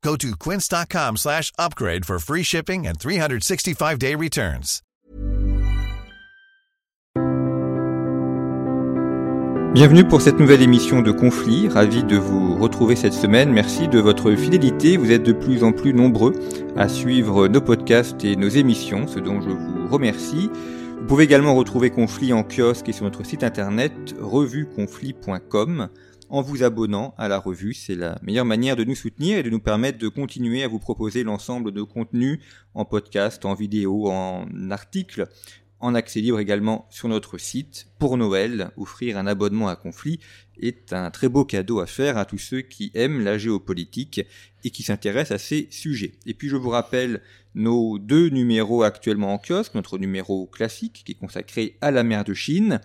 Go to quince.com/upgrade for free shipping and 365-day returns. Bienvenue pour cette nouvelle émission de Conflits, ravi de vous retrouver cette semaine, merci de votre fidélité, vous êtes de plus en plus nombreux à suivre nos podcasts et nos émissions, ce dont je vous remercie. Vous pouvez également retrouver Conflits en kiosque et sur notre site internet revueconflits.com. En vous abonnant à la revue, c'est la meilleure manière de nous soutenir et de nous permettre de continuer à vous proposer l'ensemble de contenus en podcast, en vidéo, en article, en accès libre également sur notre site. Pour Noël, offrir un abonnement à Conflits est un très beau cadeau à faire à tous ceux qui aiment la géopolitique et qui s'intéressent à ces sujets. Et puis je vous rappelle nos deux numéros actuellement en kiosque, notre numéro classique qui est consacré à la mer de Chine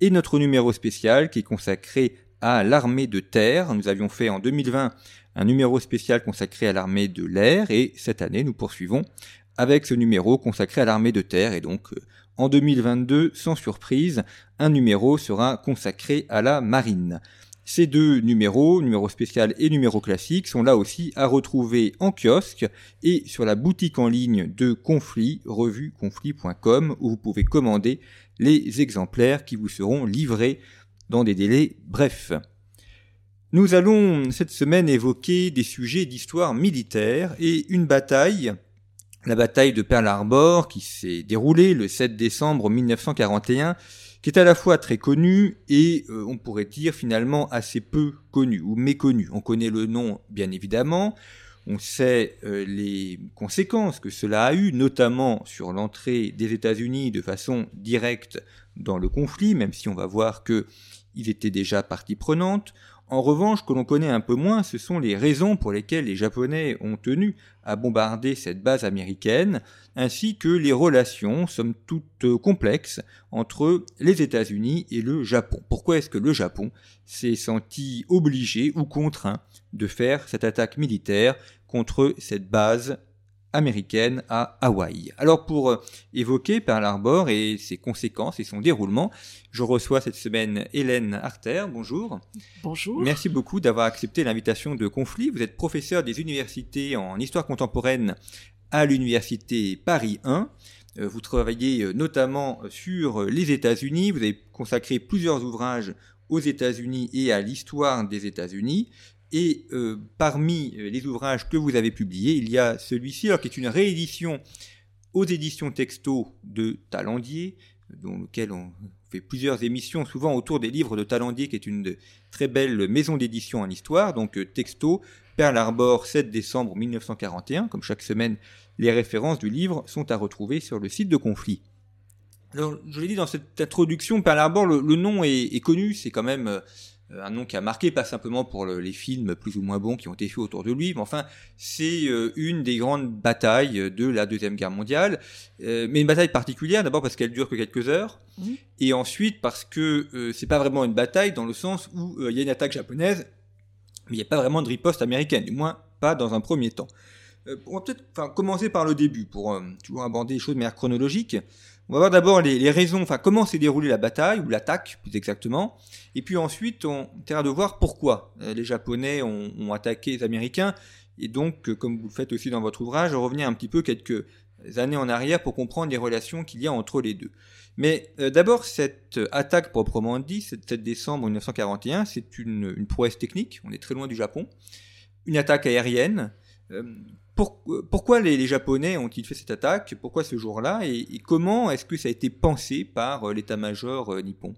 et notre numéro spécial qui est consacré à l'armée de terre. Nous avions fait en 2020 un numéro spécial consacré à l'armée de l'air et cette année nous poursuivons avec ce numéro consacré à l'armée de terre et donc en 2022, sans surprise, un numéro sera consacré à la marine. Ces deux numéros, numéro spécial et numéro classique, sont là aussi à retrouver en kiosque et sur la boutique en ligne de Conflits, revueconflits.com, où vous pouvez commander les exemplaires qui vous seront livrés dans des délais brefs. Nous allons cette semaine évoquer des sujets d'histoire militaire et une bataille, la bataille de Pearl Harbor qui s'est déroulée le 7 décembre 1941, qui est à la fois très connue et on pourrait dire finalement assez peu connue ou méconnue. On connaît le nom bien évidemment, on sait les conséquences que cela a eu, notamment sur l'entrée des États-Unis de façon directe dans le conflit, même si on va voir que ils étaient déjà partie prenante. En revanche, ce que l'on connaît un peu moins, ce sont les raisons pour lesquelles les Japonais ont tenu à bombarder cette base américaine, ainsi que les relations, somme toute complexes, entre les États-Unis et le Japon. Pourquoi est-ce que le Japon s'est senti obligé ou contraint de faire cette attaque militaire contre cette base américaine à Hawaï? Alors pour évoquer Pearl Harbor et ses conséquences et son déroulement, je reçois cette semaine Hélène Arter. Bonjour. Bonjour. Merci beaucoup d'avoir accepté l'invitation de Conflits. Vous êtes professeure des universités en histoire contemporaine à l'université Paris 1. Vous travaillez notamment sur les États-Unis. Vous avez consacré plusieurs ouvrages aux États-Unis et à l'histoire des États-Unis. Et parmi les ouvrages que vous avez publiés, il y a celui-ci, alors, qui est une réédition aux éditions Texto de Tallandier, dans lequel on fait plusieurs émissions, souvent autour des livres de Tallandier, qui est une très belle maison d'édition en histoire. Donc Texto, Pearl Harbor, 7 décembre 1941. Comme chaque semaine, les références du livre sont à retrouver sur le site de Conflits. Alors, je l'ai dit dans cette introduction, Pearl Harbor, le nom est connu, c'est quand même un nom qui a marqué, pas simplement pour les films plus ou moins bons qui ont été faits autour de lui, mais enfin, c'est une des grandes batailles de la Deuxième Guerre mondiale, mais une bataille particulière, d'abord parce qu'elle dure que quelques heures, et ensuite parce que c'est pas vraiment une bataille dans le sens où il y a une attaque japonaise, mais il n'y a pas vraiment de riposte américaine, du moins pas dans un premier temps. On va peut-être commencer par le début, pour toujours aborder les choses de manière chronologique. On va voir d'abord les raisons, comment s'est déroulée la bataille, ou l'attaque plus exactement, et puis ensuite on essaiera de voir pourquoi les Japonais ont attaqué les Américains, et donc, comme vous le faites aussi dans votre ouvrage, revenir un petit peu quelques années en arrière pour comprendre les relations qu'il y a entre les deux. Mais d'abord, cette attaque proprement dite, 7 décembre 1941, c'est une prouesse technique, on est très loin du Japon, une attaque aérienne. Pourquoi les Japonais ont-ils fait cette attaque? Pourquoi ce jour-là? Et comment est-ce que ça a été pensé par l'état-major nippon?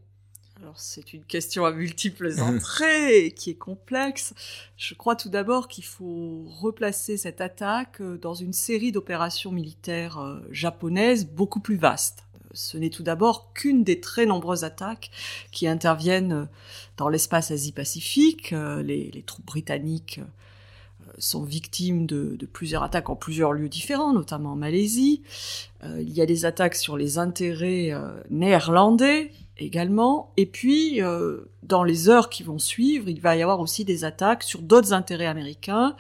Alors, c'est une question à multiples entrées qui est complexe. Je crois tout d'abord qu'il faut replacer cette attaque dans une série d'opérations militaires japonaises beaucoup plus vastes. Ce n'est tout d'abord qu'une des très nombreuses attaques qui interviennent dans l'espace Asie-Pacifique. Les troupes britanniques sont victimes de plusieurs attaques en plusieurs lieux différents, notamment en Malaisie. Il y a des attaques sur les intérêts néerlandais également. Et puis, dans les heures qui vont suivre, il va y avoir aussi des attaques sur d'autres intérêts américains,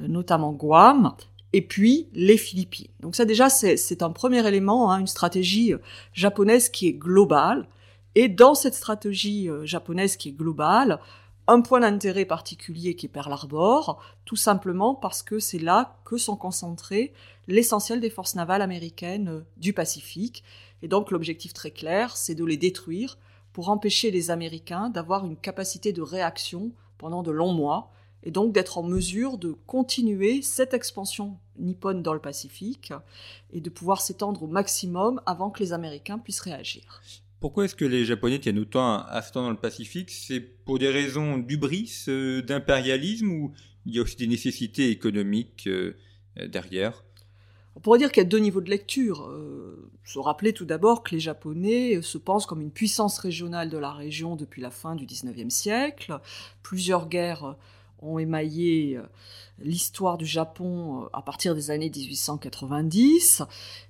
notamment Guam, et puis les Philippines. Donc ça déjà, c'est un premier élément, une stratégie japonaise qui est globale. Et dans cette stratégie japonaise qui est globale, un point d'intérêt particulier qui est Pearl Harbor, tout simplement parce que c'est là que sont concentrées l'essentiel des forces navales américaines du Pacifique. Et donc l'objectif très clair, c'est de les détruire pour empêcher les Américains d'avoir une capacité de réaction pendant de longs mois, et donc d'être en mesure de continuer cette expansion nippone dans le Pacifique et de pouvoir s'étendre au maximum avant que les Américains puissent réagir. Pourquoi est-ce que les Japonais tiennent autant à s'étendre dans le Pacifique ? C'est pour des raisons d'hubris, d'impérialisme, ou il y a aussi des nécessités économiques derrière ? On pourrait dire qu'il y a deux niveaux de lecture. Se rappeler tout d'abord que les Japonais se pensent comme une puissance régionale de la région depuis la fin du XIXe siècle. Plusieurs guerres ont émaillé l'histoire du Japon à partir des années 1890.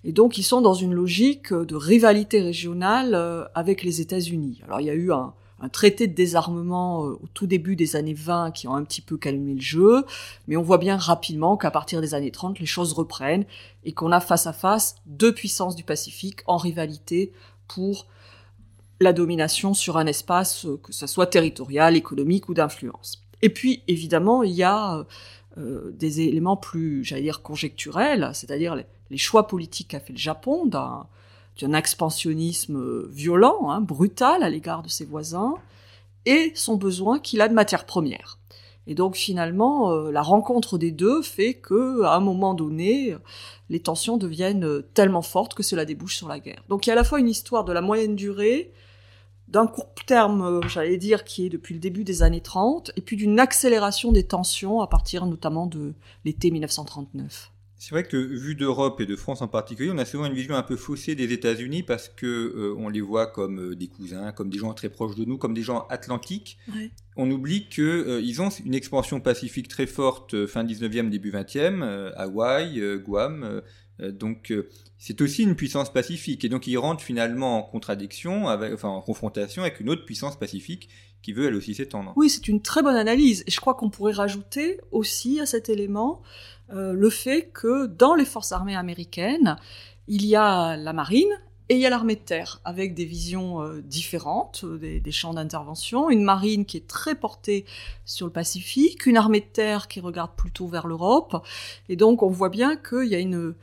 Et donc, ils sont dans une logique de rivalité régionale avec les États-Unis. Alors, il y a eu un traité de désarmement au tout début des années 20 qui ont un petit peu calmé le jeu, mais on voit bien rapidement qu'à partir des années 30, les choses reprennent et qu'on a face à face deux puissances du Pacifique en rivalité pour la domination sur un espace, que ce soit territorial, économique ou d'influence. Et puis, évidemment, il y a des éléments plus, conjecturels, c'est-à-dire les choix politiques qu'a fait le Japon d'un expansionnisme violent, brutal à l'égard de ses voisins, et son besoin qu'il a de matières premières. Et donc, finalement, la rencontre des deux fait que, à un moment donné, les tensions deviennent tellement fortes que cela débouche sur la guerre. Donc, il y a à la fois une histoire de la moyenne durée, d'un court terme, qui est depuis le début des années 30, et puis d'une accélération des tensions à partir notamment de l'été 1939. C'est vrai que, vu d'Europe et de France en particulier, on a souvent une vision un peu faussée des États-Unis parce qu'on les voit comme des cousins, comme des gens très proches de nous, comme des gens atlantiques. Ouais. On oublie qu'ils ont une expansion pacifique très forte fin 19e, début 20e, Hawaï, Guam. Donc, c'est aussi une puissance pacifique. Et donc, ils rentrent finalement en contradiction, en confrontation avec une autre puissance pacifique qui veut elle aussi s'étendre. Oui, c'est une très bonne analyse. Et je crois qu'on pourrait rajouter aussi à cet élément le fait que dans les forces armées américaines, il y a la marine et il y a l'armée de terre, avec des visions différentes, des champs d'intervention. Une marine qui est très portée sur le Pacifique, une armée de terre qui regarde plutôt vers l'Europe. Et donc, on voit bien qu'il y a une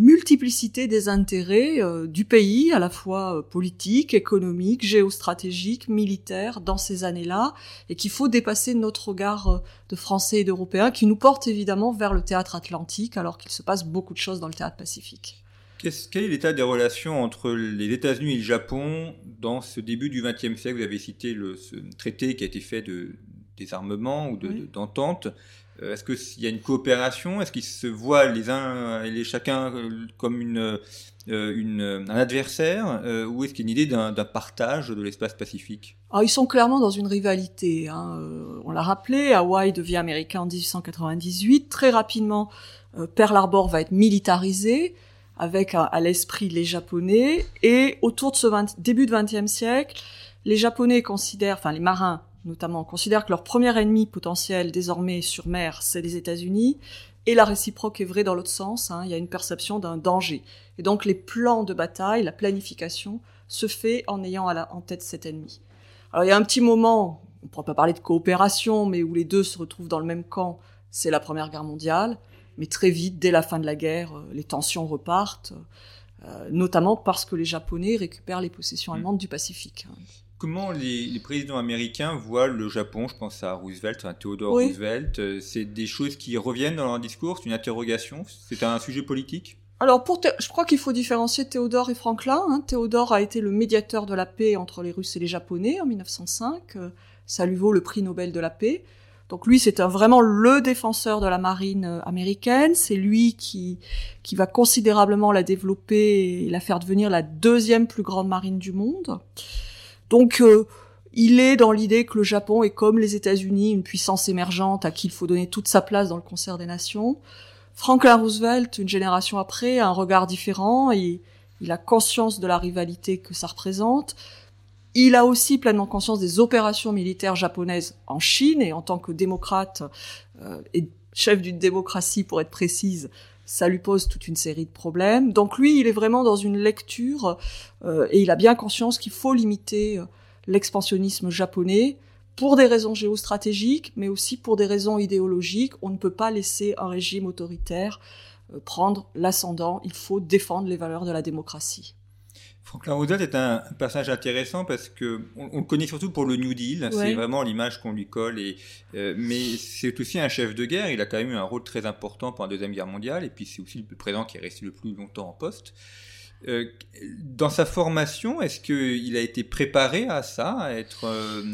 multiplicité des intérêts du pays, à la fois politique, économique, géostratégique, militaire, dans ces années-là, et qu'il faut dépasser notre regard de Français et d'Européens, qui nous porte évidemment vers le théâtre atlantique, alors qu'il se passe beaucoup de choses dans le théâtre pacifique. Quel est l'état des relations entre les États-Unis et le Japon dans ce début du XXe siècle ? Vous avez cité ce traité qui a été fait de désarmement ou d'entente. Est-ce qu'il y a une coopération ? Est-ce qu'ils se voient les uns et les chacun comme un adversaire ? Ou est-ce qu'il y a une idée d'un partage de l'espace pacifique ? Alors, ils sont clairement dans une rivalité. On l'a rappelé, Hawaï devient américain en 1898. Très rapidement, Pearl Harbor va être militarisé, avec à l'esprit les Japonais. Et autour de ce début du XXe siècle, les Japonais les marins notamment, considèrent que leur premier ennemi potentiel désormais sur mer, c'est les États-Unis, et la réciproque est vraie dans l'autre sens, il y a une perception d'un danger. Et donc les plans de bataille, la planification, se fait en ayant en tête cet ennemi. Alors il y a un petit moment, on ne pourra pas parler de coopération, mais où les deux se retrouvent dans le même camp, c'est la Première Guerre mondiale, mais très vite, dès la fin de la guerre, les tensions repartent, notamment parce que les Japonais récupèrent les possessions allemandes du Pacifique. Comment les présidents américains voient le Japon ? Je pense à Roosevelt, à Theodore Roosevelt. C'est des choses qui reviennent dans leur discours ? C'est une interrogation ? C'est un sujet politique ? Alors, je crois qu'il faut différencier Theodore et Franklin. Theodore a été le médiateur de la paix entre les Russes et les Japonais en 1905. Ça lui vaut le prix Nobel de la paix. Donc lui, c'est vraiment le défenseur de la marine américaine. C'est lui qui va considérablement la développer et la faire devenir la deuxième plus grande marine du monde. Donc, Il est dans l'idée que le Japon est comme les États-Unis, une puissance émergente à qui il faut donner toute sa place dans le concert des nations. Franklin Roosevelt, une génération après, a un regard différent et il a conscience de la rivalité que ça représente. Il a aussi pleinement conscience des opérations militaires japonaises en Chine et en tant que démocrate et chef d'une démocratie pour être précise, ça lui pose toute une série de problèmes. Donc lui, il est vraiment dans une lecture et il a bien conscience qu'il faut limiter l'expansionnisme japonais pour des raisons géostratégiques, mais aussi pour des raisons idéologiques. On ne peut pas laisser un régime autoritaire prendre l'ascendant. Il faut défendre les valeurs de la démocratie. Franklin Roosevelt est un personnage intéressant parce qu'on le connaît surtout pour le New Deal, ouais. C'est vraiment l'image qu'on lui colle, mais c'est aussi un chef de guerre, il a quand même eu un rôle très important pendant la Deuxième Guerre mondiale, et puis c'est aussi le président qui est resté le plus longtemps en poste. Dans sa formation, est-ce qu'il a été préparé à ça, à être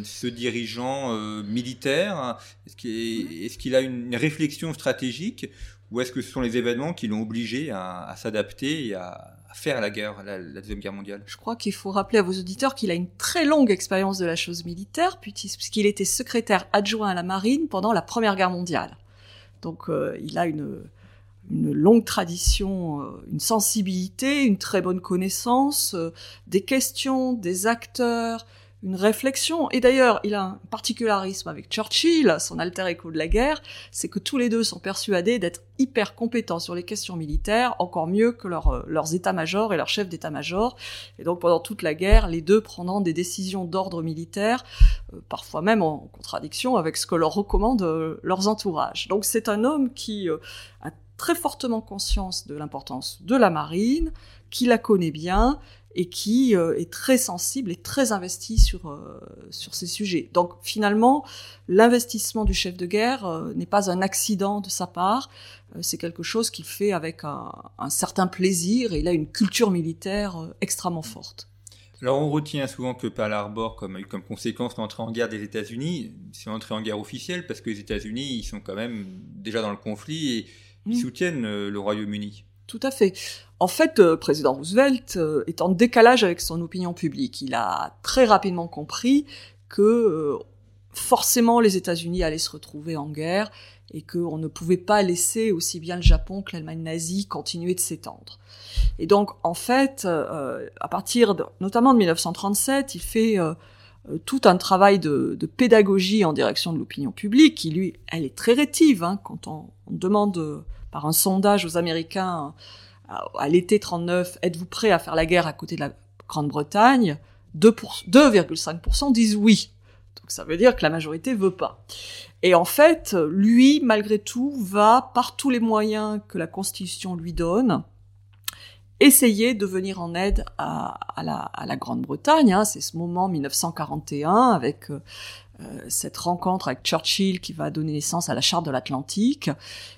ce dirigeant militaire ? Est-ce qu'il a une réflexion stratégique, ou est-ce que ce sont les événements qui l'ont obligé à s'adapter et à faire la guerre, la Deuxième Guerre mondiale. Je crois qu'il faut rappeler à vos auditeurs qu'il a une très longue expérience de la chose militaire, puisqu'il était secrétaire adjoint à la marine pendant la Première Guerre mondiale. Donc il a une longue tradition, une sensibilité, une très bonne connaissance des questions, des acteurs, une réflexion. Et d'ailleurs, il a un particularisme avec Churchill, son alter ego de la guerre, c'est que tous les deux sont persuadés d'être hyper compétents sur les questions militaires, encore mieux que leurs états-majors et leurs chefs d'état-major. Et donc, pendant toute la guerre, les deux prenant des décisions d'ordre militaire, parfois même en contradiction avec ce que leur recommandent leurs entourages. Donc, c'est un homme qui a très fortement conscience de l'importance de la marine, qui la connaît bien, et qui est très sensible et très investi sur ces sujets. Donc finalement, l'investissement du chef de guerre n'est pas un accident de sa part, c'est quelque chose qu'il fait avec un certain plaisir, et il a une culture militaire extrêmement forte. Alors on retient souvent que Pearl Harbor a eu comme conséquence l'entrée en guerre des États-Unis, c'est l'entrée en guerre officielle, parce que les États-Unis, ils sont quand même déjà dans le conflit, et ils soutiennent le Royaume-Uni. Tout à fait. En fait, le président Roosevelt est en décalage avec son opinion publique. Il a très rapidement compris que forcément les États-Unis allaient se retrouver en guerre et qu'on ne pouvait pas laisser aussi bien le Japon que l'Allemagne nazie continuer de s'étendre. Et donc, en fait, à partir notamment de 1937, il fait tout un travail de pédagogie en direction de l'opinion publique, qui, lui, elle est très rétive. Quand on demande par un sondage aux Américains à l'été 1939, êtes-vous prêts à faire la guerre à côté de la Grande-Bretagne ? 2,5% disent oui. Donc ça veut dire que la majorité veut pas. Et en fait, lui, malgré tout, va, par tous les moyens que la Constitution lui donne, essayer de venir en aide à la Grande-Bretagne. C'est ce moment 1941 avec cette rencontre avec Churchill qui va donner naissance à la Charte de l'Atlantique.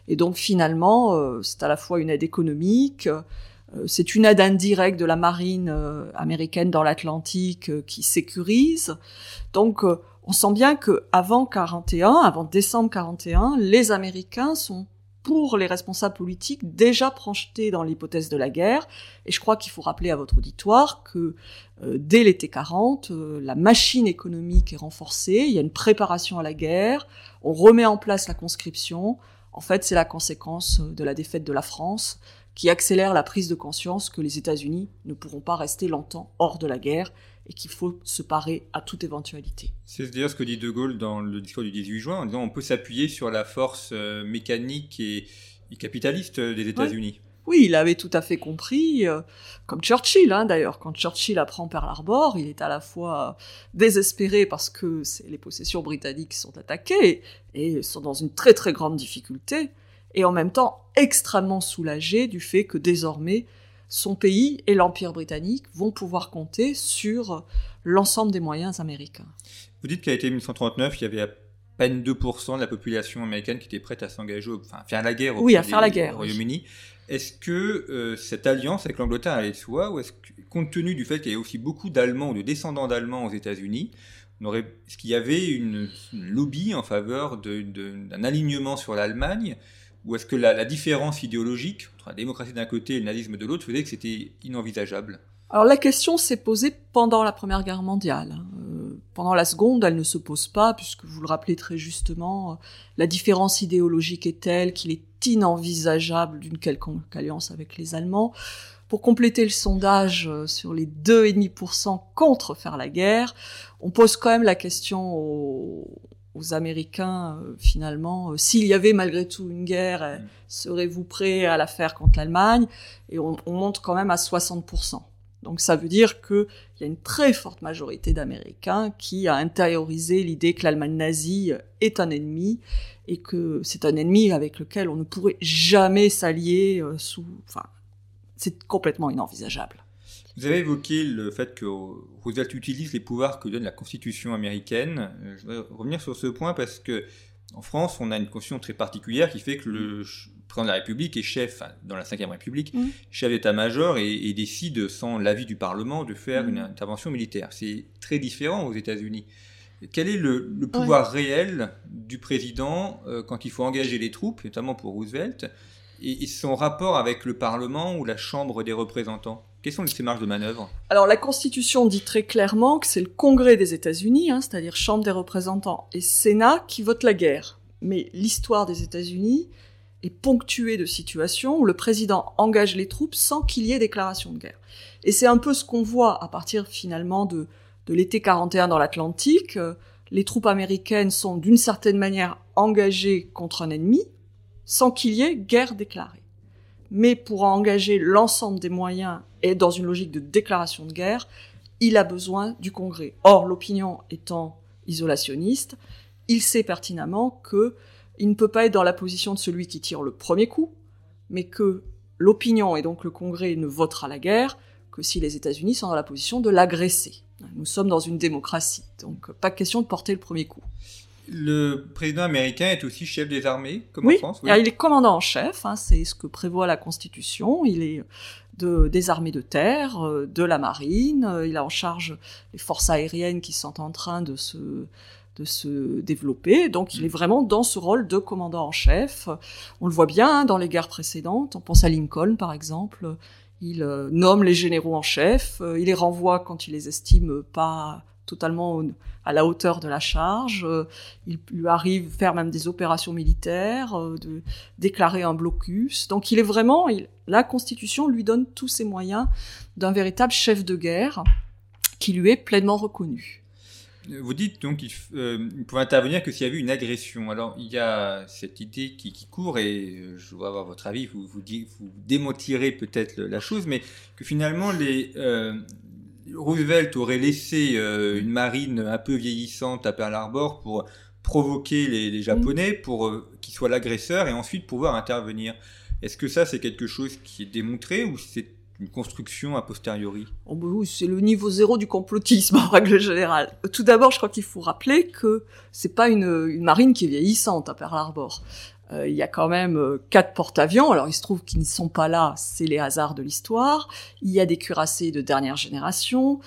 Et donc finalement, c'est à la fois une aide économique, c'est une aide indirecte de la marine américaine dans l'Atlantique qui sécurise. Donc on sent bien qu'avant décembre 41, les Américains sont pour les responsables politiques déjà projetés dans l'hypothèse de la guerre. Et je crois qu'il faut rappeler à votre auditoire que dès l'été 40, la machine économique est renforcée, il y a une préparation à la guerre, on remet en place la conscription. En fait, c'est la conséquence de la défaite de la France qui accélère la prise de conscience que les États-Unis ne pourront pas rester longtemps hors de la guerre et qu'il faut se parer à toute éventualité. C'est d'ailleurs ce que dit De Gaulle dans le discours du 18 juin, en disant on peut s'appuyer sur la force mécanique et capitaliste des États-Unis. Oui, il avait tout à fait compris, comme Churchill d'ailleurs. Quand Churchill apprend Pearl Harbor, il est à la fois désespéré parce que c'est les possessions britanniques qui sont attaquées et sont dans une très très grande difficulté, et en même temps extrêmement soulagé du fait que désormais, son pays et l'Empire britannique vont pouvoir compter sur l'ensemble des moyens américains. Vous dites qu'à l'été 1939, il y avait à peine 2% de la population américaine qui était prête à s'engager, à faire la guerre au Royaume-Uni. Est-ce que cette alliance avec l'Angleterre allait de soi, ou est-ce que, compte tenu du fait qu'il y avait aussi beaucoup d'Allemands ou de descendants d'Allemands aux États-Unis, est-ce qu'il y avait une lobby en faveur d'un alignement sur l'Allemagne ? Ou est-ce que la différence idéologique entre la démocratie d'un côté et le nazisme de l'autre faisait que c'était inenvisageable ? Alors la question s'est posée pendant la Première Guerre mondiale. Pendant la seconde, elle ne s'oppose pas, puisque vous le rappelez très justement, la différence idéologique est telle qu'il est inenvisageable d'une quelconque alliance avec les Allemands. Pour compléter le sondage sur les 2,5% contre faire la guerre, on pose quand même la question aux Américains, finalement, s'il y avait malgré tout une guerre, serez-vous prêts à la faire contre l'Allemagne ? Et on monte quand même à 60%. Donc ça veut dire qu'il y a une très forte majorité d'Américains qui a intériorisé l'idée que l'Allemagne nazie est un ennemi et que c'est un ennemi avec lequel on ne pourrait jamais s'allier c'est complètement inenvisageable. Vous avez évoqué le fait que Roosevelt utilise les pouvoirs que donne la Constitution américaine. Je vais revenir sur ce point parce que en France, on a une constitution très particulière qui fait que le président de la République est chef, dans la Ve République, chef d'état-major et décide, sans l'avis du Parlement, de faire une intervention militaire. C'est très différent aux États-Unis. Quel est le pouvoir réel du président quand il faut engager les troupes, notamment pour Roosevelt, et son rapport avec le Parlement ou la Chambre des représentants ? Quelles sont ces marges de manœuvre ? Alors, la Constitution dit très clairement que c'est le Congrès des États-Unis, c'est-à-dire Chambre des représentants et Sénat, qui votent la guerre. Mais l'histoire des États-Unis est ponctuée de situations où le président engage les troupes sans qu'il y ait déclaration de guerre. Et c'est un peu ce qu'on voit à partir, finalement, de l'été 41 dans l'Atlantique. Les troupes américaines sont, d'une certaine manière, engagées contre un ennemi, sans qu'il y ait guerre déclarée. Mais pour engager l'ensemble des moyens et dans une logique de déclaration de guerre, il a besoin du Congrès. Or, l'opinion étant isolationniste, il sait pertinemment qu'il ne peut pas être dans la position de celui qui tire le premier coup, mais que l'opinion et donc le Congrès ne votera la guerre que si les États-Unis sont dans la position de l'agresser. Nous sommes dans une démocratie, donc pas question de porter le premier coup. Le président américain est aussi chef des armées, comme en France ? Oui, il est commandant en chef, c'est ce que prévoit la Constitution. Il est des armées de terre, de la marine, il a en charge les forces aériennes qui sont en train de se développer. Donc il est vraiment dans ce rôle de commandant en chef. On le voit bien dans les guerres précédentes, on pense à Lincoln par exemple, il nomme les généraux en chef, il les renvoie quand il les estime pas totalement à la hauteur de la charge. Il lui arrive faire même des opérations militaires, de déclarer un blocus. Donc il est vraiment, la Constitution lui donne tous ses moyens d'un véritable chef de guerre qui lui est pleinement reconnu. Vous dites donc qu'il pouvait intervenir que s'il y avait une agression. Alors il y a cette idée qui court, et je voudrais avoir votre avis, vous démentirez peut-être la chose, mais que finalement Roosevelt aurait laissé une marine un peu vieillissante à Pearl Harbor pour provoquer les Japonais, pour qu'ils soient l'agresseur et ensuite pouvoir intervenir. Est-ce que ça, c'est quelque chose qui est démontré ou c'est une construction a posteriori ? C'est le niveau zéro du complotisme en règle générale. Tout d'abord, je crois qu'il faut rappeler que c'est pas une marine qui est vieillissante à Pearl Harbor. Il y a quand même 4 porte-avions, alors il se trouve qu'ils ne sont pas là, c'est les hasards de l'histoire, il y a des cuirassés de dernière génération,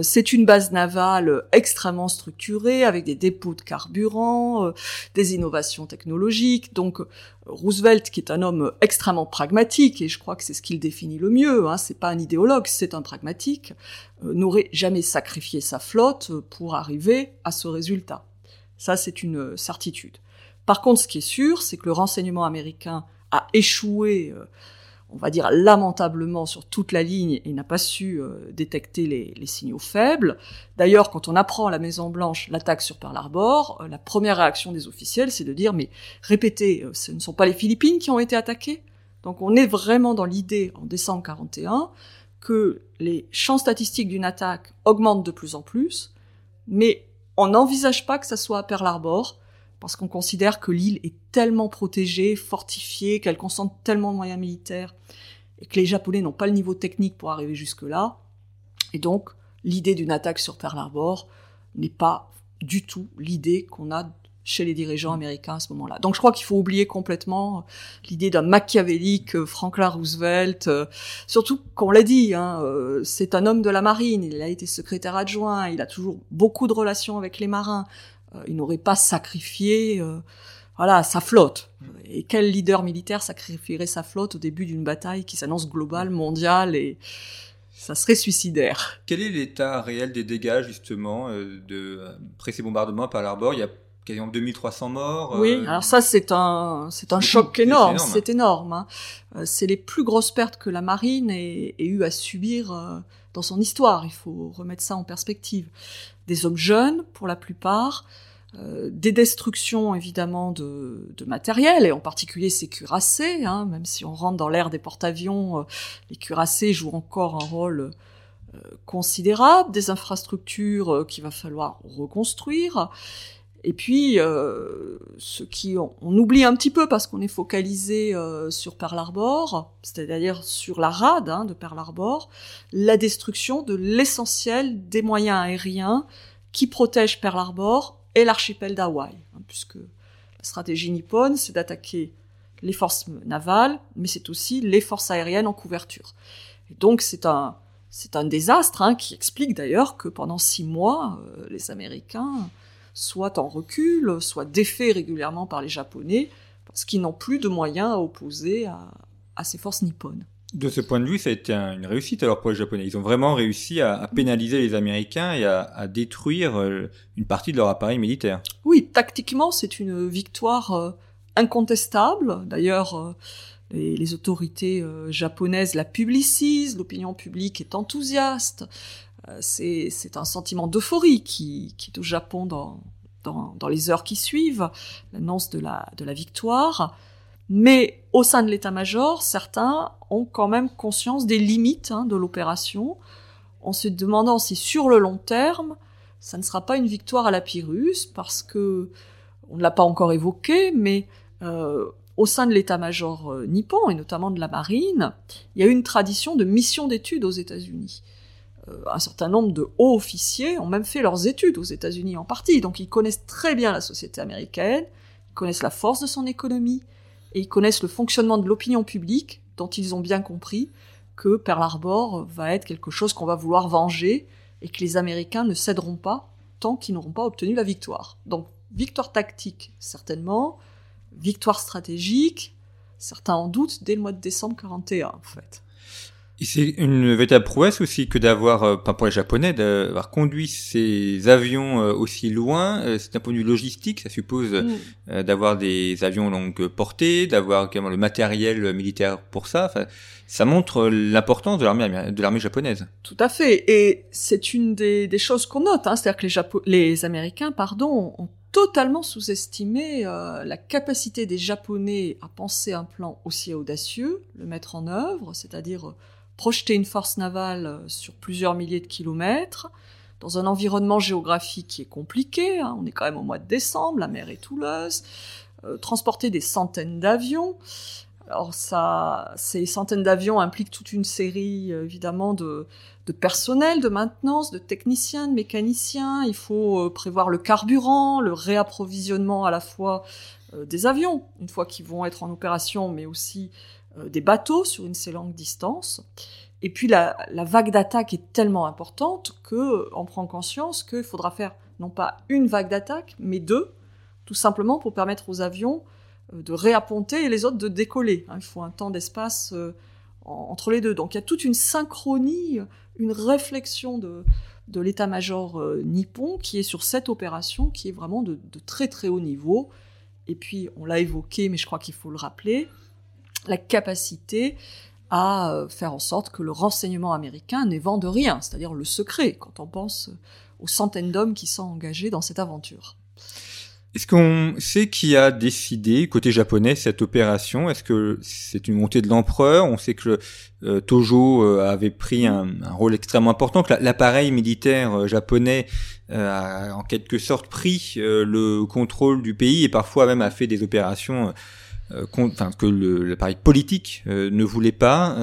c'est une base navale extrêmement structurée, avec des dépôts de carburant, des innovations technologiques, donc Roosevelt, qui est un homme extrêmement pragmatique, et je crois que c'est ce qu'il définit le mieux, c'est pas un idéologue, c'est un pragmatique, n'aurait jamais sacrifié sa flotte pour arriver à ce résultat. Ça, c'est une certitude. Par contre, ce qui est sûr, c'est que le renseignement américain a échoué, on va dire lamentablement, sur toute la ligne et n'a pas su détecter les signaux faibles. D'ailleurs, quand on apprend à la Maison-Blanche l'attaque sur Pearl Harbor, la première réaction des officiels, c'est de dire « mais répétez, ce ne sont pas les Philippines qui ont été attaquées ?» Donc on est vraiment dans l'idée, en décembre 41, que les champs statistiques d'une attaque augmentent de plus en plus, mais on n'envisage pas que ça soit à Pearl Harbor, parce qu'on considère que l'île est tellement protégée, fortifiée, qu'elle concentre tellement de moyens militaires, et que les Japonais n'ont pas le niveau technique pour arriver jusque-là. Et donc, l'idée d'une attaque sur Pearl Harbor n'est pas du tout l'idée qu'on a chez les dirigeants américains à ce moment-là. Donc je crois qu'il faut oublier complètement l'idée d'un machiavélique Franklin Roosevelt, surtout qu'on l'a dit, c'est un homme de la marine, il a été secrétaire adjoint, il a toujours beaucoup de relations avec les marins, il n'aurait pas sacrifié sa flotte. Et quel leader militaire sacrifierait sa flotte au début d'une bataille qui s'annonce globale, mondiale et ça serait suicidaire. Quel est l'état réel des dégâts, justement, après ces bombardements à Pearl Harbor? Il y a quasiment 2300 morts. Oui, alors ça, c'est un choc énorme. C'est énorme. Hein. C'est les plus grosses pertes que la marine ait eu à subir dans son histoire. Il faut remettre ça en perspective. Des hommes jeunes, pour la plupart, des destructions évidemment de matériel, et en particulier ces cuirassés, hein, même si on rentre dans l'ère des porte-avions, les cuirassés jouent encore un rôle considérable, des infrastructures qu'il va falloir reconstruire, et puis ce qui on oublie un petit peu parce qu'on est focalisé sur Pearl Harbor, c'est-à-dire sur la rade hein, de Pearl Harbor, la destruction de l'essentiel des moyens aériens qui protègent Pearl Harbor et l'archipel d'Hawaï, hein, puisque la stratégie nippone, c'est d'attaquer les forces navales, mais c'est aussi les forces aériennes en couverture. Et donc c'est un désastre hein, qui explique d'ailleurs que pendant 6 mois, les Américains soient en recul, soient défaits régulièrement par les Japonais, parce qu'ils n'ont plus de moyens à opposer à ces forces nippones. De ce point de vue, ça a été une réussite alors pour les Japonais. Ils ont vraiment réussi à pénaliser les Américains et à détruire une partie de leur appareil militaire. Oui, tactiquement, c'est une victoire incontestable. D'ailleurs, les autorités japonaises la publicisent, l'opinion publique est enthousiaste. C'est un sentiment d'euphorie qui est au Japon dans les heures qui suivent, l'annonce de la victoire. Mais au sein de l'état-major, certains ont quand même conscience des limites hein, de l'opération, en se demandant si sur le long terme, ça ne sera pas une victoire à la Pyrrhus, parce que on ne l'a pas encore évoqué, mais au sein de l'état-major nippon, et notamment de la marine, il y a une tradition de mission d'études aux États-Unis. Un certain nombre de hauts officiers ont même fait leurs études aux États-Unis en partie, donc ils connaissent très bien la société américaine, ils connaissent la force de son économie, et ils connaissent le fonctionnement de l'opinion publique, dont ils ont bien compris que Pearl Harbor va être quelque chose qu'on va vouloir venger, et que les Américains ne céderont pas tant qu'ils n'auront pas obtenu la victoire. Donc, victoire tactique, certainement, victoire stratégique, certains en doutent, dès le mois de décembre 1941, en fait. Et c'est une véritable prouesse aussi que d'avoir, pour les Japonais, d'avoir conduit ces avions aussi loin. C'est un point de vue logistique, ça suppose d'avoir des avions longue portée, d'avoir également le matériel militaire pour ça. Enfin, ça montre l'importance de l'armée japonaise. Tout à fait, et c'est une des choses qu'on note, hein. C'est-à-dire que les Américains, ont totalement sous-estimé la capacité des Japonais à penser un plan aussi audacieux, le mettre en œuvre, c'est-à-dire projeter une force navale sur plusieurs milliers de kilomètres, dans un environnement géographique qui est compliqué, hein, on est quand même au mois de décembre, la mer est houleuse, transporter des centaines d'avions. Alors ça, ces centaines d'avions impliquent toute une série, évidemment, de personnel, de maintenance, de techniciens, de mécaniciens. Il faut prévoir le carburant, le réapprovisionnement à la fois des avions, une fois qu'ils vont être en opération, mais aussi des bateaux sur une si longue distance. Et puis la vague d'attaque est tellement importante qu'on prend conscience qu'il faudra faire non pas une vague d'attaque, mais 2, tout simplement pour permettre aux avions de réapponter et les autres de décoller. Il faut un temps d'espace entre les deux. Donc il y a toute une synchronie, une réflexion de l'état-major nippon qui est sur cette opération, qui est vraiment de très très haut niveau. Et puis on l'a évoqué, mais je crois qu'il faut le rappeler, la capacité à faire en sorte que le renseignement américain n'évente rien, c'est-à-dire le secret, quand on pense aux centaines d'hommes qui sont engagés dans cette aventure. Est-ce qu'on sait qui a décidé, côté japonais, cette opération? Est-ce que c'est une montée de l'empereur? On sait que Tojo avait pris un rôle extrêmement important, que l'appareil militaire japonais a en quelque sorte pris le contrôle du pays et parfois même a fait des opérations que l'appareil politique ne voulait pas.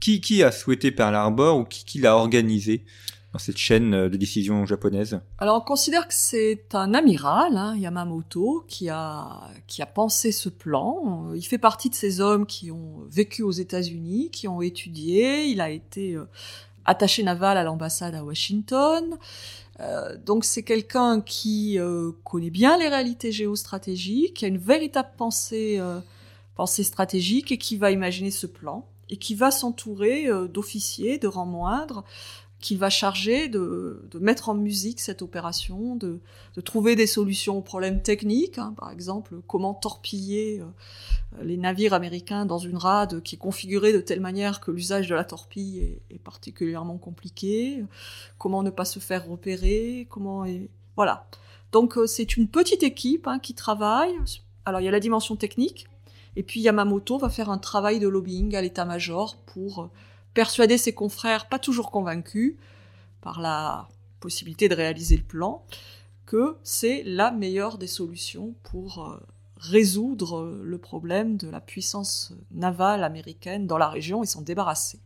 Qui a souhaité Pearl Harbor ou qui l'a organisé dans cette chaîne de décision japonaise? Alors on considère que c'est un amiral, hein, Yamamoto, qui a pensé ce plan. Il fait partie de ces hommes qui ont vécu aux États-Unis, qui ont étudié. Il a été attaché naval à l'ambassade à Washington. Donc c'est quelqu'un qui connaît bien les réalités géostratégiques, qui a une véritable pensée stratégique et qui va imaginer ce plan. et qui va s'entourer d'officiers de rang moindre, qu'il va charger de mettre en musique cette opération, de trouver des solutions aux problèmes techniques, hein, par exemple comment torpiller les navires américains dans une rade qui est configurée de telle manière que l'usage de la torpille est particulièrement compliqué, comment ne pas se faire repérer, voilà. Donc c'est une petite équipe qui travaille. Alors il y a la dimension technique, et puis Yamamoto va faire un travail de lobbying à l'état-major pour persuader ses confrères, pas toujours convaincus par la possibilité de réaliser le plan, que c'est la meilleure des solutions pour résoudre le problème de la puissance navale américaine dans la région et s'en débarrasser.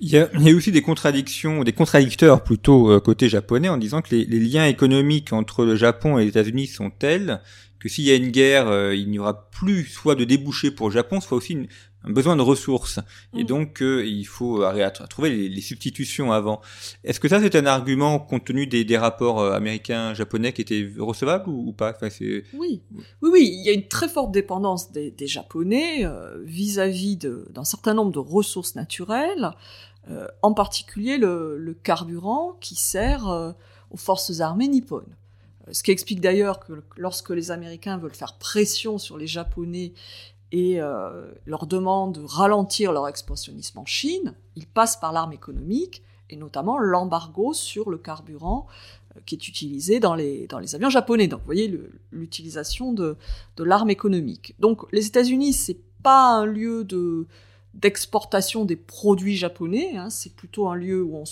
Il y a aussi des contradictions, des contradicteurs plutôt côté japonais, en disant que les liens économiques entre le Japon et les États-Unis sont tels que s'il y a une guerre, il n'y aura plus soit de débouchés pour le Japon, soit aussi un besoin de ressources. Et donc, il faut trouver les substitutions avant. Est-ce que ça, c'est un argument, compte tenu des rapports américains-japonais, qui était recevable ou pas? Enfin, oui, il y a une très forte dépendance des Japonais vis-à-vis d'un certain nombre de ressources naturelles, en particulier le carburant qui sert aux forces armées nippones. Ce qui explique d'ailleurs que lorsque les Américains veulent faire pression sur les Japonais et leur demandent de ralentir leur expansionnisme en Chine, ils passent par l'arme économique, et notamment l'embargo sur le carburant qui est utilisé dans les avions japonais. Donc vous voyez l'utilisation de l'arme économique. Donc les États-Unis, c'est pas un lieu d'exportation des produits japonais, hein, c'est plutôt un lieu où on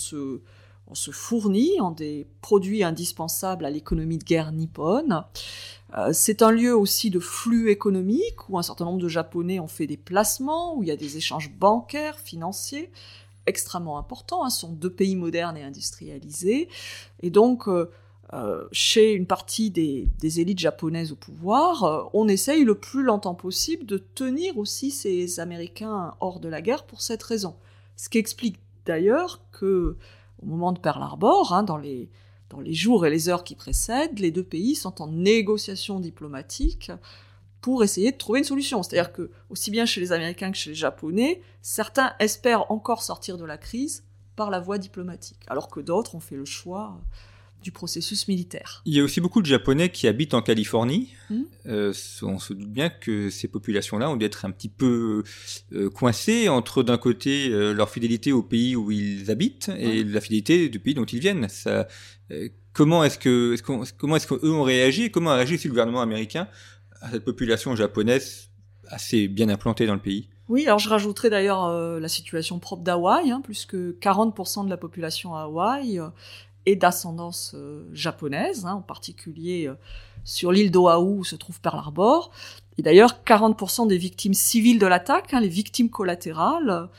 se fournit en des produits indispensables à l'économie de guerre nippone. C'est un lieu aussi de flux économique où un certain nombre de Japonais ont fait des placements, où il y a des échanges bancaires, financiers extrêmement importants. Ce sont deux pays modernes et industrialisés. Et donc, chez une partie des élites japonaises au pouvoir, on essaye le plus longtemps possible de tenir aussi ces Américains hors de la guerre pour cette raison. Ce qui explique d'ailleurs que au moment de Pearl Harbor, dans les jours et les heures qui précèdent, les deux pays sont en négociation diplomatique pour essayer de trouver une solution. C'est-à-dire que, aussi bien chez les Américains que chez les Japonais, certains espèrent encore sortir de la crise par la voie diplomatique, alors que d'autres ont fait le choix du processus militaire. Il y a aussi beaucoup de Japonais qui habitent en Californie. On se doute bien que ces populations-là ont dû être un petit peu coincées entre, d'un côté, leur fidélité au pays où ils habitent et la fidélité du pays dont ils viennent. Ça, comment est-ce qu'eux ont réagi, et comment a réagi aussi le gouvernement américain à cette population japonaise assez bien implantée dans le pays? Oui, alors je rajouterai d'ailleurs la situation propre d'Hawaï, plus que 40% de la population à Hawaï et d'ascendance japonaise, en particulier sur l'île d'Oahu où se trouve Pearl Harbor. Et d'ailleurs, 40% des victimes civiles de l'attaque, les victimes collatérales,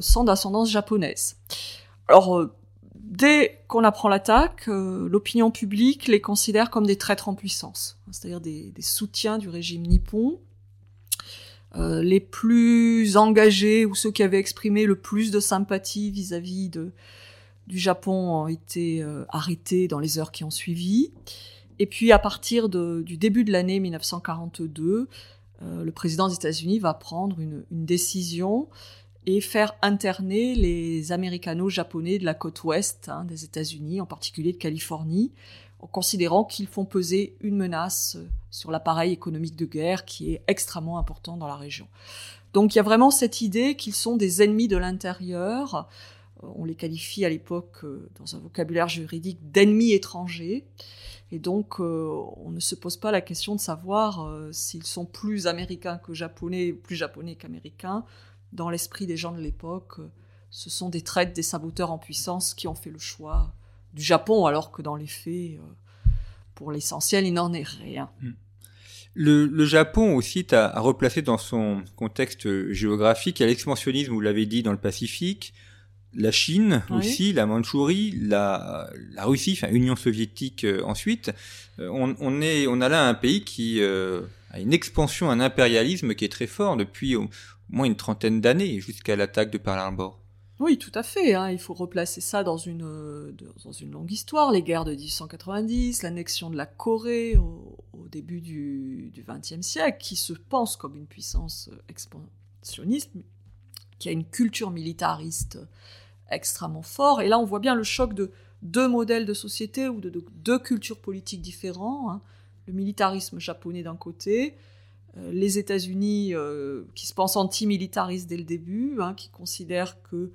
sont d'ascendance japonaise. Alors, dès qu'on apprend l'attaque, l'opinion publique les considère comme des traîtres en puissance, c'est-à-dire des soutiens du régime nippon. Les plus engagés ou ceux qui avaient exprimé le plus de sympathie vis-à-vis du Japon ont été arrêtés dans les heures qui ont suivi. Et puis, à partir du début de l'année 1942, le président des États-Unis va prendre une décision et faire interner les Américano-Japonais de la côte ouest des États-Unis, en particulier de Californie, en considérant qu'ils font peser une menace sur l'appareil économique de guerre qui est extrêmement important dans la région. Donc, il y a vraiment cette idée qu'ils sont des ennemis de l'intérieur. On les qualifie à l'époque, dans un vocabulaire juridique, d'ennemis étrangers. Et donc, on ne se pose pas la question de savoir s'ils sont plus américains que japonais, ou plus japonais qu'américains. Dans l'esprit des gens de l'époque, ce sont des traîtres, des saboteurs en puissance qui ont fait le choix du Japon, alors que dans les faits, pour l'essentiel, il n'en est rien. Le Japon aussi est à replacer dans son contexte géographique. Il y a l'expansionnisme, vous l'avez dit, dans le Pacifique, la Chine aussi, la Mandchourie, la Russie, enfin Union soviétique ensuite. On a là un pays qui a une expansion, un impérialisme qui est très fort depuis au moins une trentaine d'années, jusqu'à l'attaque de Pearl Harbor. Oui, tout à fait. Il faut replacer ça dans une longue histoire. Les guerres de 1890, l'annexion de la Corée au début du XXe siècle, qui se pense comme une puissance expansionniste, qui a une culture militariste extrêmement forte. Et là, on voit bien le choc de deux modèles de société ou de deux cultures politiques différents. Hein. Le militarisme japonais d'un côté, les États-Unis qui se pensent anti-militaristes dès le début, hein, qui considèrent que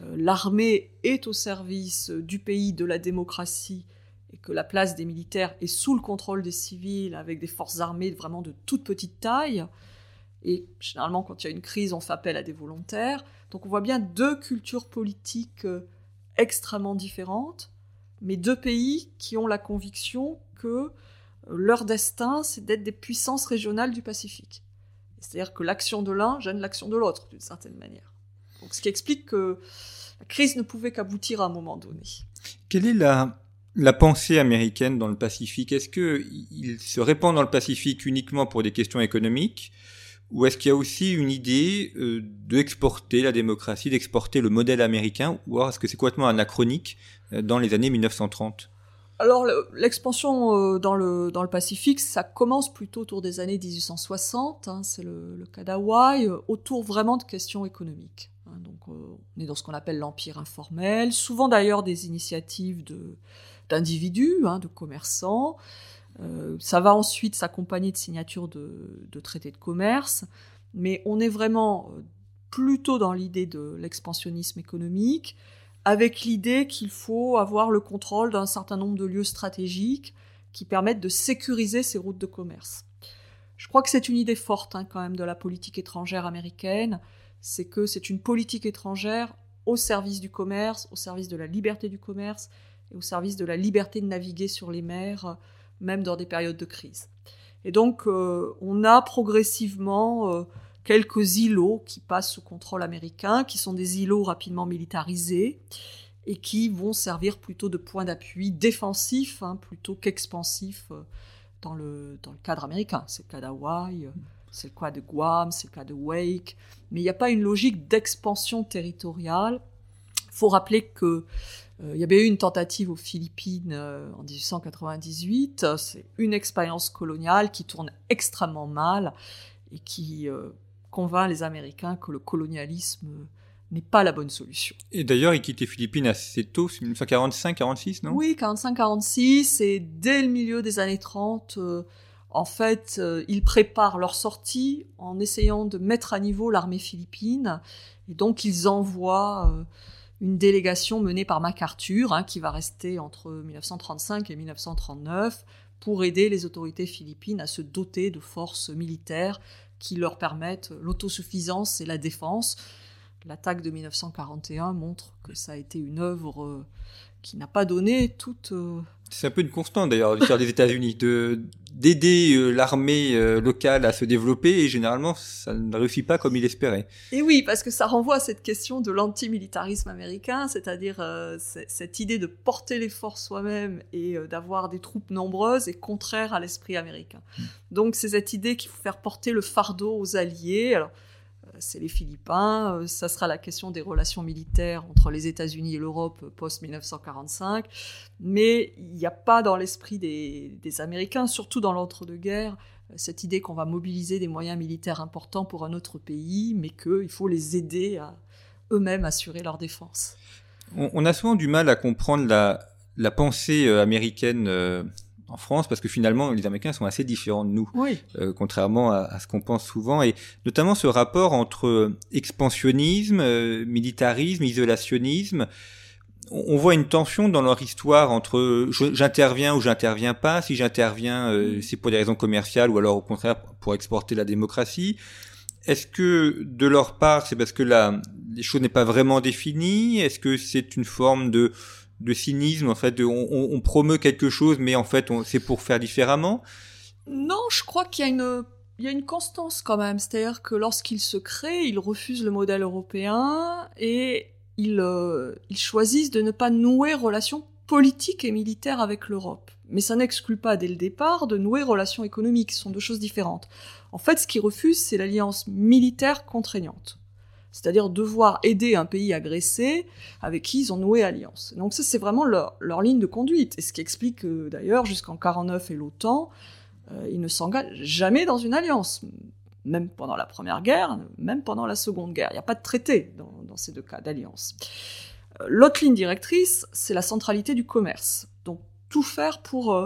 l'armée est au service du pays, de la démocratie, et que la place des militaires est sous le contrôle des civils, avec des forces armées vraiment de toute petite taille. Et généralement, quand il y a une crise, on fait appel à des volontaires. Donc on voit bien deux cultures politiques extrêmement différentes, mais deux pays qui ont la conviction que leur destin, c'est d'être des puissances régionales du Pacifique. C'est-à-dire que l'action de l'un gêne l'action de l'autre, d'une certaine manière. Donc, ce qui explique que la crise ne pouvait qu'aboutir à un moment donné. Quelle est la pensée américaine dans le Pacifique ? Est-ce qu'il se répand dans le Pacifique uniquement pour des questions économiques ? Ou est-ce qu'il y a aussi une idée d'exporter la démocratie, d'exporter le modèle américain ? Ou alors est-ce que c'est complètement anachronique dans les années 1930 ? Alors, l'expansion dans le Pacifique, ça commence plutôt autour des années 1860, hein, c'est le cas d'Hawaï, autour vraiment de questions économiques. Hein, donc, on est dans ce qu'on appelle l'empire informel, souvent d'ailleurs des initiatives d'individus, hein, de commerçants. Ça va ensuite s'accompagner de signatures de traités de commerce, mais on est vraiment plutôt dans l'idée de l'expansionnisme économique, avec l'idée qu'il faut avoir le contrôle d'un certain nombre de lieux stratégiques qui permettent de sécuriser ces routes de commerce. Je crois que c'est une idée forte, hein, quand même, de la politique étrangère américaine, c'est que c'est une politique étrangère au service du commerce, au service de la liberté du commerce, et au service de la liberté de naviguer sur les mers, même dans des périodes de crise. Et donc, on a progressivement quelques îlots qui passent sous contrôle américain, qui sont des îlots rapidement militarisés et qui vont servir plutôt de point d'appui défensif, hein, plutôt qu'expansif dans le cadre américain. C'est le cas d'Hawaï, c'est le cas de Guam, c'est le cas de Wake. Mais il n'y a pas une logique d'expansion territoriale. Il faut rappeler que il y avait eu une tentative aux Philippines en 1898. C'est une expérience coloniale qui tourne extrêmement mal et qui convainc les Américains que le colonialisme n'est pas la bonne solution. Et d'ailleurs, ils quittent les Philippines assez tôt, c'est 1945-46, non ? Oui, 45-46, et dès le milieu des années 30, ils préparent leur sortie en essayant de mettre à niveau l'armée philippine, et donc ils envoient une délégation menée par MacArthur, hein, qui va rester entre 1935 et 1939, pour aider les autorités philippines à se doter de forces militaires qui leur permettent l'autosuffisance et la défense. L'attaque de 1941 montre que ça a été une œuvre qui n'a pas donné toute... C'est un peu une constante d'ailleurs des États-Unis, d'aider l'armée locale à se développer, et généralement ça ne réussit pas comme il espérait. Et oui, parce que ça renvoie à cette question de l'antimilitarisme américain, c'est-à-dire cette idée de porter l'effort soi-même et d'avoir des troupes nombreuses est contraire à l'esprit américain. Donc c'est cette idée qu'il faut faire porter le fardeau aux alliés. Alors, c'est les Philippins, ça sera la question des relations militaires entre les États-Unis et l'Europe post-1945, mais il n'y a pas dans l'esprit des Américains, surtout dans l'entre-deux-guerres, cette idée qu'on va mobiliser des moyens militaires importants pour un autre pays, mais qu'il faut les aider à eux-mêmes assurer leur défense. On a souvent du mal à comprendre la pensée américaine en France, parce que finalement, les Américains sont assez différents de nous, oui. Contrairement à ce qu'on pense souvent, et notamment ce rapport entre expansionnisme, militarisme, isolationnisme. On voit une tension dans leur histoire entre j'interviens ou j'interviens pas, si j'interviens, c'est pour des raisons commerciales ou alors au contraire pour exporter la démocratie. Est-ce que de leur part, c'est parce que les choses n'est pas vraiment définies ? Est-ce que c'est une forme de cynisme, en fait, on promeut quelque chose, mais en fait, c'est pour faire différemment ? Non, je crois qu'il y a une constance quand même. C'est-à-dire que lorsqu'ils se créent, ils refusent le modèle européen et ils choisissent de ne pas nouer relations politiques et militaires avec l'Europe. Mais ça n'exclut pas, dès le départ, de nouer relations économiques. Ce sont deux choses différentes. En fait, ce qu'ils refusent, c'est l'alliance militaire contraignante. C'est-à-dire devoir aider un pays agressé avec qui ils ont noué alliance. Donc ça, c'est vraiment leur ligne de conduite. Et ce qui explique que, d'ailleurs, jusqu'en 1949 et l'OTAN, ils ne s'engagent jamais dans une alliance. même pendant la Première Guerre, même pendant la Seconde Guerre. Il n'y a pas de traité dans ces deux cas d'alliance. L'autre ligne directrice, c'est la centralité du commerce. Donc tout faire pour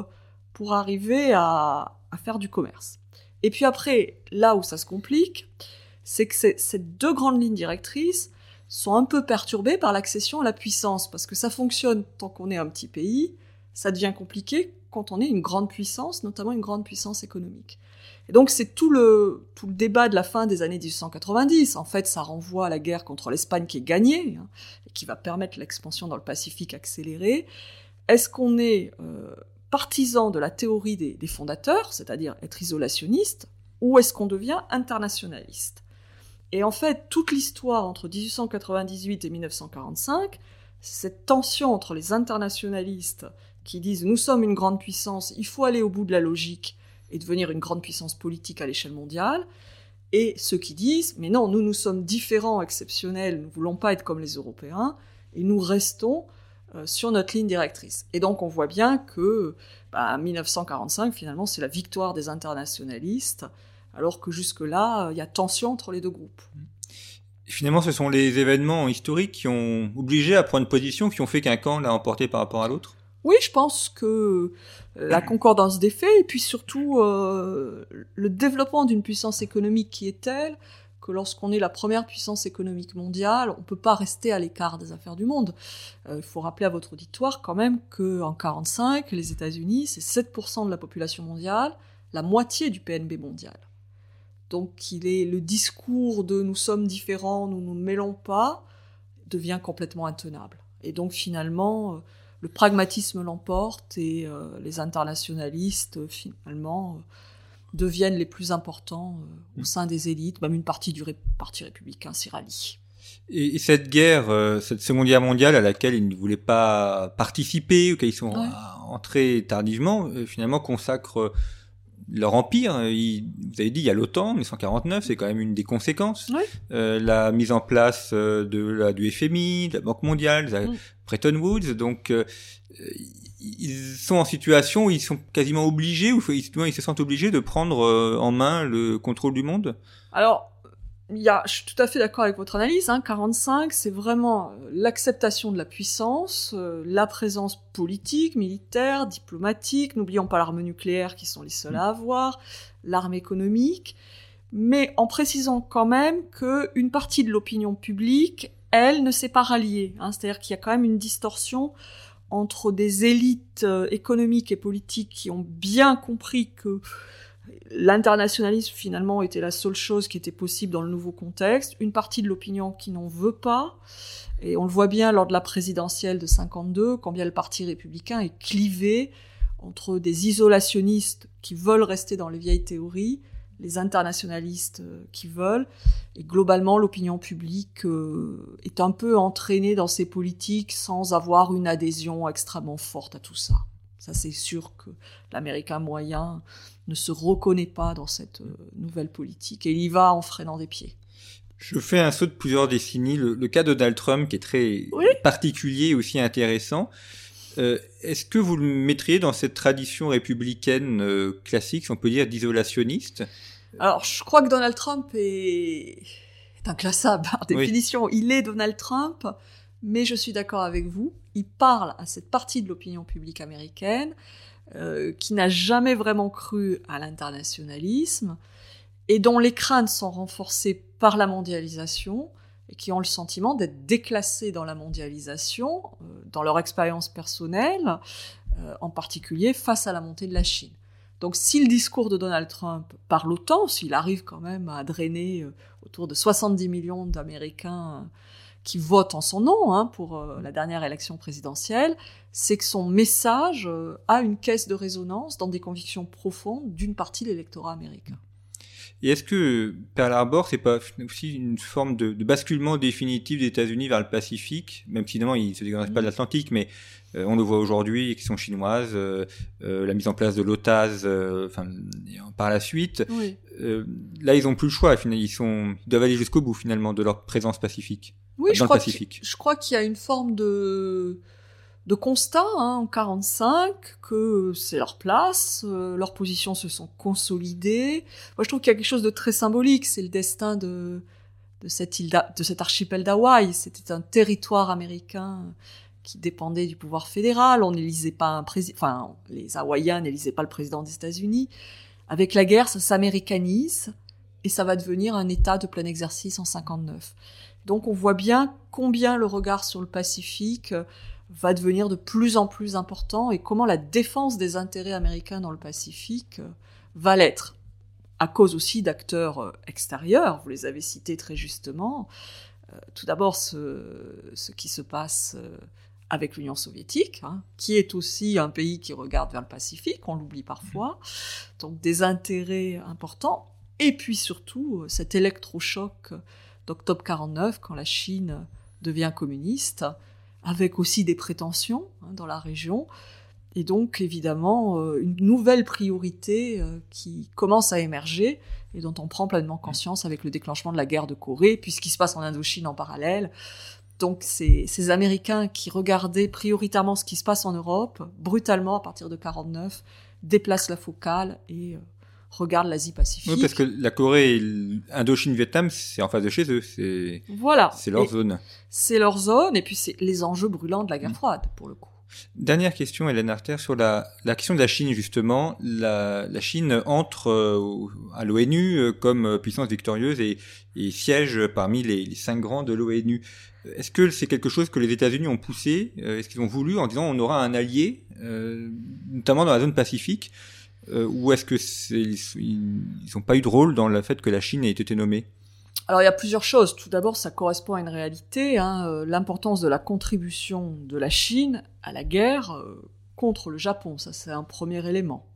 arriver à faire du commerce. Et puis après, là où ça se complique, c'est que ces deux grandes lignes directrices sont un peu perturbées par l'accession à la puissance, parce que ça fonctionne tant qu'on est un petit pays, ça devient compliqué quand on est une grande puissance, notamment une grande puissance économique. Et donc c'est tout le débat de la fin des années 1890. En fait, ça renvoie à la guerre contre l'Espagne qui est gagnée, hein, et qui va permettre l'expansion dans le Pacifique accélérée. Est-ce qu'on est partisan de la théorie des fondateurs, c'est-à-dire être isolationniste, ou est-ce qu'on devient internationaliste? Et en fait, toute l'histoire entre 1898 et 1945, cette tension entre les internationalistes qui disent « nous sommes une grande puissance, il faut aller au bout de la logique et devenir une grande puissance politique à l'échelle mondiale », et ceux qui disent « mais non, nous sommes différents, exceptionnels, nous ne voulons pas être comme les Européens, et nous restons sur notre ligne directrice ». Et donc on voit bien que 1945, finalement, c'est la victoire des internationalistes, alors que jusque-là, il y a tension entre les deux groupes. Finalement, ce sont les événements historiques qui ont obligé à prendre position, qui ont fait qu'un camp l'a emporté par rapport à l'autre. Oui, je pense que la concordance des faits, et puis surtout le développement d'une puissance économique qui est telle que lorsqu'on est la première puissance économique mondiale, on ne peut pas rester à l'écart des affaires du monde. Il faut rappeler à votre auditoire quand même qu'en 1945, les États-Unis, c'est 7% de la population mondiale, la moitié du PNB mondial. Donc le discours de « nous sommes différents, nous ne nous mêlons pas » devient complètement intenable. Et donc finalement, le pragmatisme l'emporte et les internationalistes, finalement, deviennent les plus importants au sein des élites. Même une partie du parti républicain s'y rallie. Et cette guerre, cette Seconde Guerre mondiale à laquelle ils ne voulaient pas participer, auquel ils sont entrés tardivement, finalement consacre leur empire. Vous avez dit, il y a l'OTAN, 1949, c'est quand même une des conséquences. Oui. La mise en place du FMI, de la Banque mondiale, Bretton Woods. Donc, ils sont en situation où ils sont quasiment obligés, ou ils se sentent obligés de prendre en main le contrôle du monde. Alors, je suis tout à fait d'accord avec votre analyse. 45, c'est vraiment l'acceptation de la puissance, la présence politique, militaire, diplomatique. N'oublions pas l'arme nucléaire qui sont les seuls à avoir, l'arme économique. Mais en précisant quand même qu'une partie de l'opinion publique, elle, ne s'est pas ralliée. C'est-à-dire qu'il y a quand même une distorsion entre des élites économiques et politiques qui ont bien compris que l'internationalisme, finalement, était la seule chose qui était possible dans le nouveau contexte. Une partie de l'opinion qui n'en veut pas. Et on le voit bien lors de la présidentielle de 52, combien le parti républicain est clivé entre des isolationnistes qui veulent rester dans les vieilles théories, les internationalistes qui veulent. Et globalement, l'opinion publique est un peu entraînée dans ces politiques sans avoir une adhésion extrêmement forte à tout ça. Ça, c'est sûr que l'Américain moyen ne se reconnaît pas dans cette nouvelle politique, et il y va en freinant des pieds. Je fais un saut de plusieurs décennies. Le cas de Donald Trump, qui est très particulier et aussi intéressant, est-ce que vous le mettriez dans cette tradition républicaine classique, si on peut dire, d'isolationniste ? Alors, je crois que Donald Trump est inclassable par définition. Oui. Il est Donald Trump, mais je suis d'accord avec vous. Il parle à cette partie de l'opinion publique américaine qui n'a jamais vraiment cru à l'internationalisme et dont les craintes sont renforcées par la mondialisation et qui ont le sentiment d'être déclassés dans la mondialisation, dans leur expérience personnelle, en particulier face à la montée de la Chine. Donc si le discours de Donald Trump parle autant, s'il arrive quand même à drainer autour de 70 millions d'Américains qui votent en son nom pour la dernière élection présidentielle, c'est que son message a une caisse de résonance dans des convictions profondes d'une partie de l'électorat américain. Et est-ce que Pearl Harbor, c'est pas aussi une forme de basculement définitif des États-Unis vers le Pacifique, même si finalement ils ne se déconnectent pas de l'Atlantique, mais on le voit aujourd'hui, les questions chinoises, la mise en place de l'OTAS, par la suite. Oui. Là, ils n'ont plus le choix. Finalement, ils doivent aller jusqu'au bout finalement de leur présence pacifique. Oui, je crois qu'il y a une forme de de constat hein, en 1945 que c'est leur place, leurs positions se sont consolidées. Moi, je trouve qu'il y a quelque chose de très symbolique. C'est le destin de cette île, de cet archipel d'Hawaï. C'était un territoire américain qui dépendait du pouvoir fédéral. On n'élisait pas un président. Enfin, les Hawaïens n'élisaient pas le président des États-Unis. Avec la guerre, ça s'américanise et ça va devenir un État de plein exercice en 1959. Donc, on voit bien combien le regard sur le Pacifique va devenir de plus en plus important et comment la défense des intérêts américains dans le Pacifique va l'être, à cause aussi d'acteurs extérieurs, vous les avez cités très justement. Tout d'abord, ce qui se passe avec l'Union soviétique, hein, qui est aussi un pays qui regarde vers le Pacifique, on l'oublie parfois, donc des intérêts importants, et puis surtout cet électrochoc d'octobre 1949, quand la Chine devient communiste, avec aussi des prétentions hein, dans la région, et donc évidemment une nouvelle priorité qui commence à émerger et dont on prend pleinement conscience avec le déclenchement de la guerre de Corée, puis ce qui se passe en Indochine en parallèle. Donc ces Américains qui regardaient prioritairement ce qui se passe en Europe, brutalement à partir de 1949, déplacent la focale et regardent l'Asie-Pacifique. Oui, parce que la Corée et l'Indochine-Vietnam, c'est en face de chez eux. Voilà. C'est leur zone. C'est leur zone, et puis c'est les enjeux brûlants de la guerre froide, pour le coup. Dernière question, Hélène Arter, sur la question de la Chine, justement. La Chine entre à l'ONU comme puissance victorieuse et siège parmi les 5 grands de l'ONU. Est-ce que c'est quelque chose que les États-Unis ont poussé ? Est-ce qu'ils ont voulu en disant on aura un allié, notamment dans la zone pacifique ? Ou est-ce qu'ils n'ont pas eu de rôle dans le fait que la Chine ait été nommée ? Alors, il y a plusieurs choses. Tout d'abord, ça correspond à une réalité. Hein, l'importance de la contribution de la Chine à la guerre contre le Japon, ça c'est un premier élément.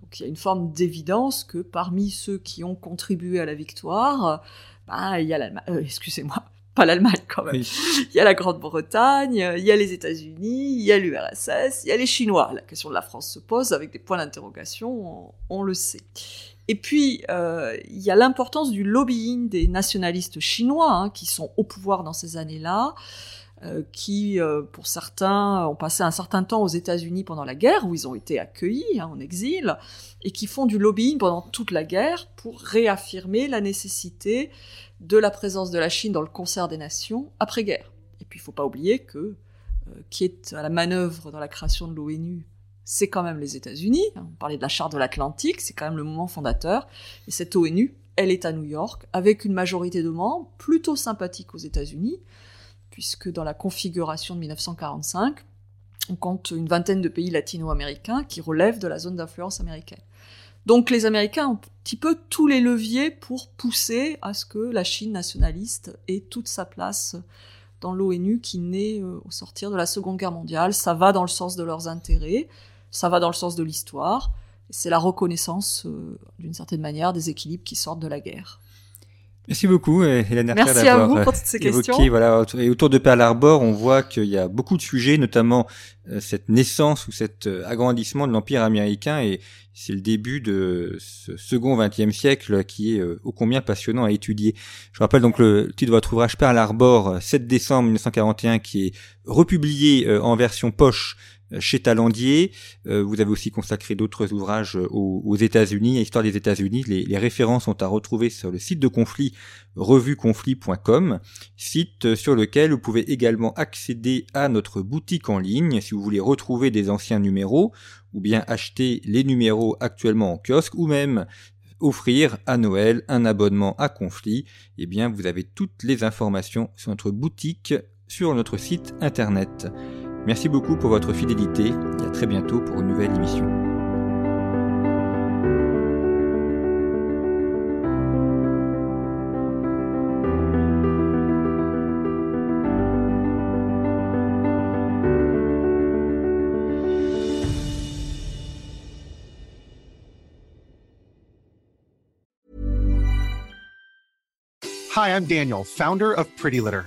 Donc, il y a une forme d'évidence que parmi ceux qui ont contribué à la victoire, il y a l'Allemagne. Excusez-moi, pas l'Allemagne quand même. Oui. Il y a la Grande-Bretagne, il y a les États-Unis, il y a l'URSS, il y a les Chinois. La question de la France se pose avec des points d'interrogation, on le sait. Et puis, il y a l'importance du lobbying des nationalistes chinois, hein, qui sont au pouvoir dans ces années-là, qui, pour certains, ont passé un certain temps aux États-Unis pendant la guerre, où ils ont été accueillis hein, en exil, et qui font du lobbying pendant toute la guerre pour réaffirmer la nécessité de la présence de la Chine dans le concert des nations après-guerre. Et puis, il ne faut pas oublier que, qui est à la manœuvre dans la création de l'ONU, c'est quand même les États-Unis. On parlait de la Charte de l'Atlantique, c'est quand même le moment fondateur. Et cette ONU, elle est à New York, avec une majorité de membres plutôt sympathiques aux États-Unis, puisque dans la configuration de 1945, on compte une vingtaine de pays latino-américains qui relèvent de la zone d'influence américaine. Donc les Américains ont un petit peu tous les leviers pour pousser à ce que la Chine nationaliste ait toute sa place dans l'ONU qui naît au sortir de la Seconde Guerre mondiale. Ça va dans le sens de leurs intérêts. Ça va dans le sens de l'histoire. C'est la reconnaissance, d'une certaine manière, des équilibres qui sortent de la guerre. Merci beaucoup, Hélène Arter, d'avoir évoqué, voilà, et autour de Pearl Harbor, on voit qu'il y a beaucoup de sujets, notamment cette naissance ou cet agrandissement de l'Empire américain, et c'est le début de ce second XXe siècle qui est ô combien passionnant à étudier. Je rappelle donc le titre de votre ouvrage Pearl Harbor, 7 décembre 1941, qui est republié en version poche chez Tallandier. Vous avez aussi consacré d'autres ouvrages aux États-Unis, à l'histoire des États-Unis. Les références sont à retrouver sur le site de Conflits, revueconflits.com, site sur lequel vous pouvez également accéder à notre boutique en ligne si vous voulez retrouver des anciens numéros ou bien acheter les numéros actuellement en kiosque ou même offrir à Noël un abonnement à Conflits. Eh bien, vous avez toutes les informations sur notre boutique, sur notre site internet. Merci beaucoup pour votre fidélité et à très bientôt pour une nouvelle émission. Hi, I'm Daniel, founder of Pretty Litter.